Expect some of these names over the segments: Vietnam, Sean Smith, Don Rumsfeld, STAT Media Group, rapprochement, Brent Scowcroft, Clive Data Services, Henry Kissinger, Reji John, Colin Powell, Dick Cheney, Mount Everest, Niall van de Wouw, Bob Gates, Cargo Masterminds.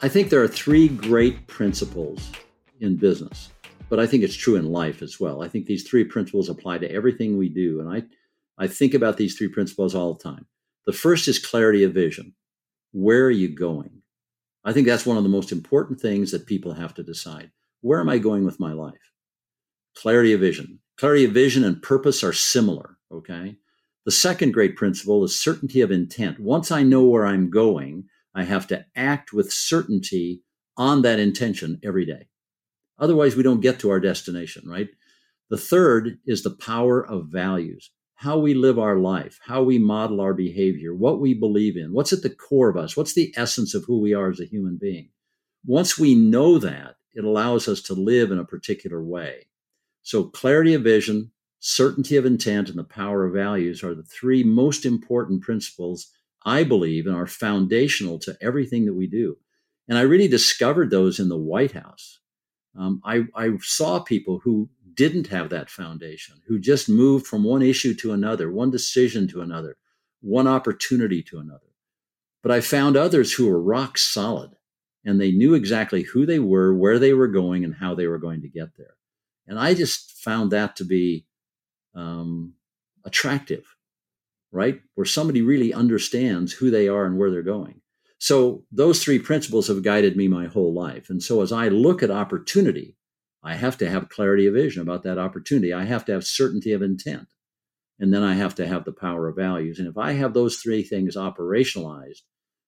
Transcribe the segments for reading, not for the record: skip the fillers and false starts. I think there are three great principles in business, but I think it's true in life as well. I think these three principles apply to everything we do. And I think about these three principles all the time. The first is clarity of vision. Where are you going? I think that's one of the most important things that people have to decide. Where am I going with my life? Clarity of vision. Clarity of vision and purpose are similar, okay? The second great principle is certainty of intent. Once I know where I'm going, I have to act with certainty on that intention every day. Otherwise, we don't get to our destination, right? The third is the power of values, how we live our life, how we model our behavior, what we believe in, what's at the core of us, what's the essence of who we are as a human being. Once we know that, it allows us to live in a particular way. So clarity of vision, certainty of intent, and the power of values are the three most important principles I believe and are foundational to everything that we do. And I really discovered those in the White House. I saw people who didn't have that foundation, who just moved from one issue to another, one decision to another, one opportunity to another. But I found others who were rock solid, and they knew exactly who they were, where they were going, and how they were going to get there. And I just found that to be attractive. Right? Where somebody really understands who they are and where they're going. So those three principles have guided me my whole life. And so as I look at opportunity, I have to have clarity of vision about that opportunity. I have to have certainty of intent. And then I have to have the power of values. And if I have those three things operationalized,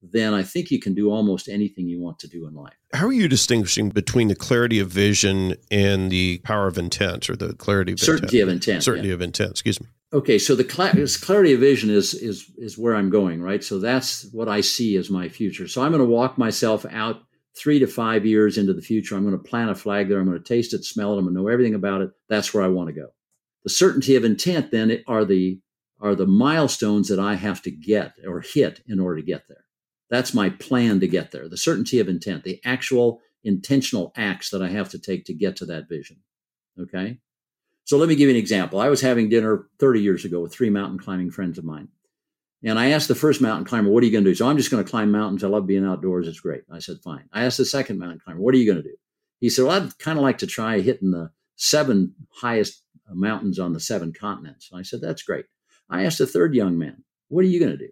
then I think you can do almost anything you want to do in life. How are you distinguishing between the clarity of vision and the power of intent, or the clarity of certainty intent? Certainty of intent, excuse me. Okay, so the clarity of vision is where I'm going, right? So that's what I see as my future. So I'm going to walk myself out 3 to 5 years into the future. I'm going to plant a flag there. I'm going to taste it, smell it. I'm going to know everything about it. That's where I want to go. The certainty of intent then are the milestones that I have to get or hit in order to get there. That's my plan to get there. The certainty of intent, the actual intentional acts that I have to take to get to that vision. Okay. So let me give you an example. I was having dinner 30 years ago with 3 mountain climbing friends of mine. And I asked the first mountain climber, what are you going to do? So I'm just going to climb mountains. I love being outdoors. It's great. I said, fine. I asked the second mountain climber, what are you going to do? He said, well, I'd kind of like to try hitting the 7 highest mountains on the 7 continents. And I said, that's great. I asked the third young man, what are you going to do?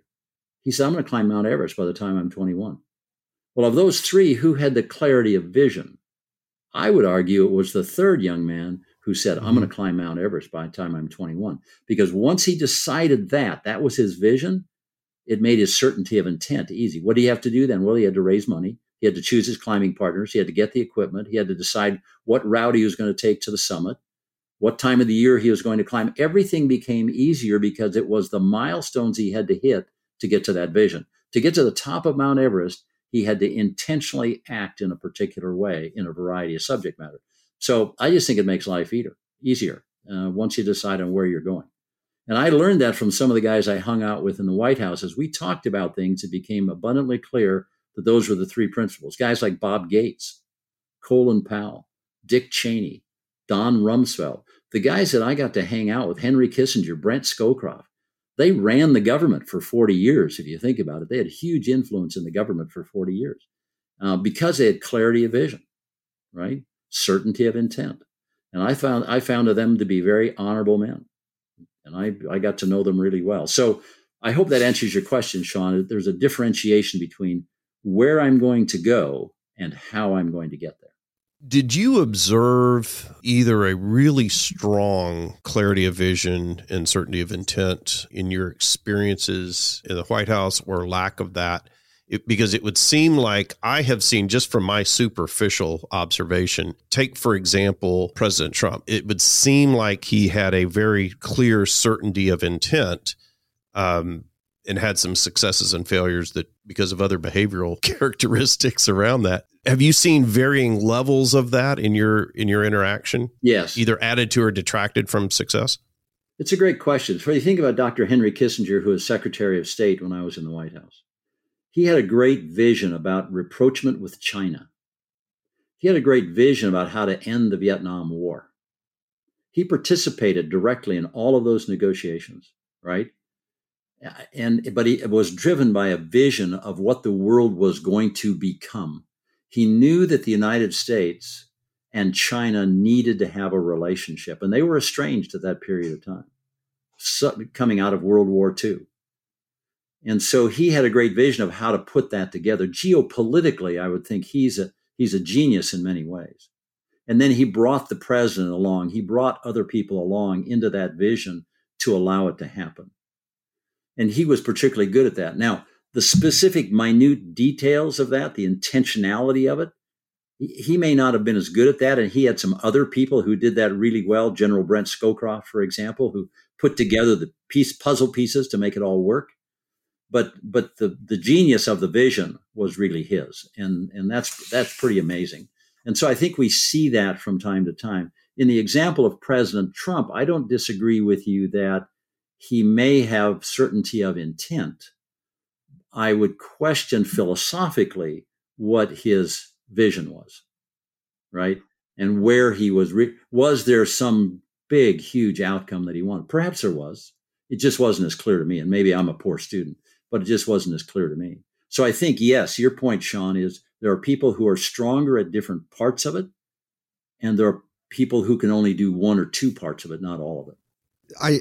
He said, I'm going to climb Mount Everest by the time I'm 21. Well, of those 3, who had the clarity of vision? I would argue it was the third young man who said, I'm going to climb Mount Everest by the time I'm 21. Because once he decided that was his vision, it made his certainty of intent easy. What did he have to do then? Well, he had to raise money. He had to choose his climbing partners. He had to get the equipment. He had to decide what route he was going to take to the summit, what time of the year he was going to climb. Everything became easier because it was the milestones he had to hit to get to that vision. To get to the top of Mount Everest, he had to intentionally act in a particular way in a variety of subject matter. So I just think it makes life easier once you decide on where you're going. And I learned that from some of the guys I hung out with in the White House. As we talked about things, it became abundantly clear that those were the three principles. Guys like Bob Gates, Colin Powell, Dick Cheney, Don Rumsfeld, the guys that I got to hang out with, Henry Kissinger, Brent Scowcroft. They ran the government for 40 years, if you think about it. They had huge influence in the government for 40 years because they had clarity of vision, right? Certainty of intent. And I found them to be very honorable men. And I got to know them really well. So I hope that answers your question, Sean. There's a differentiation between where I'm going to go and how I'm going to get there. Did you observe either a really strong clarity of vision and certainty of intent in your experiences in the White House, or lack of that? Because it would seem like I have seen, just from my superficial observation, take, for example, President Trump. It would seem like he had a very clear certainty of intent, and had some successes and failures that because of other behavioral characteristics around that. Have you seen varying levels of that in your interaction? Yes. Either added to or detracted from success? It's a great question. So you think about Dr. Henry Kissinger, who was Secretary of State when I was in the White House. He had a great vision about rapprochement with China. He had a great vision about how to end the Vietnam War. He participated directly in all of those negotiations, right? But he was driven by a vision of what the world was going to become. He knew that the United States and China needed to have a relationship, and they were estranged at that period of time, coming out of World War II. And so he had a great vision of how to put that together. Geopolitically, I would think he's a genius in many ways. And then he brought the president along. He brought other people along into that vision to allow it to happen. And he was particularly good at that. Now, the specific minute details of that, the intentionality of it, he may not have been as good at that. And he had some other people who did that really well. General Brent Scowcroft, for example, who put together the puzzle pieces to make it all work. But the genius of the vision was really his. And that's pretty amazing. And so I think we see that from time to time. In the example of President Trump, I don't disagree with you that he may have certainty of intent. I would question philosophically what his vision was, right? And where he was. Was there some big, huge outcome that he wanted? Perhaps there was. It just wasn't as clear to me. And maybe I'm a poor student, but it just wasn't as clear to me. So I think, yes, your point, Sean, is there are people who are stronger at different parts of it. And there are people who can only do one or two parts of it, not all of it.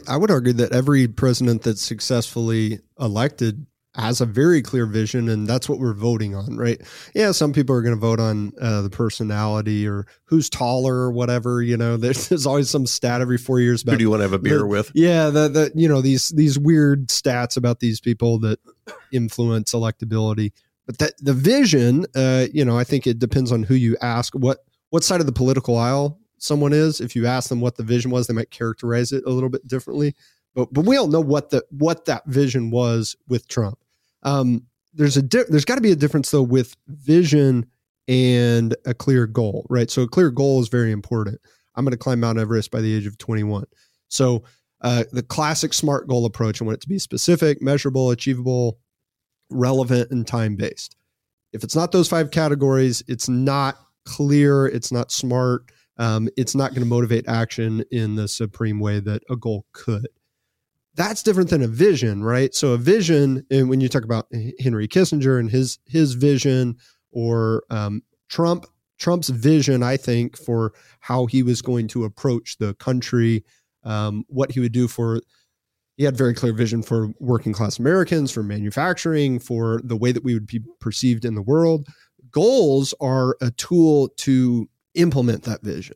I would argue that every president that's successfully elected has a very clear vision, and that's what we're voting on, right? Yeah, some people are going to vote on the personality or who's taller or whatever. You know, there's always some stat every 4 years about who do you want to have a beer with? Yeah, that you know, these weird stats about these people that influence electability. But that the vision, you know, I think it depends on who you ask. What side of the political aisle someone is. If you ask them what the vision was, they might characterize it a little bit differently, but we all know what that vision was with Trump. There's got to be a difference though with vision and a clear goal, right? So a clear goal is very important. I'm going to climb Mount Everest by the age of 21. So the classic SMART goal approach, I want it to be specific, measurable, achievable, relevant, and time-based. If it's not those five categories, it's not clear, it's not smart. It's not going to motivate action in the supreme way that a goal could. That's different than a vision, right? So a vision, and when you talk about Henry Kissinger and his vision, or Trump's vision, I think, for how he was going to approach the country, what he would do for, he had very clear vision for working class Americans, for manufacturing, for the way that we would be perceived in the world. Goals are a tool to implement that vision.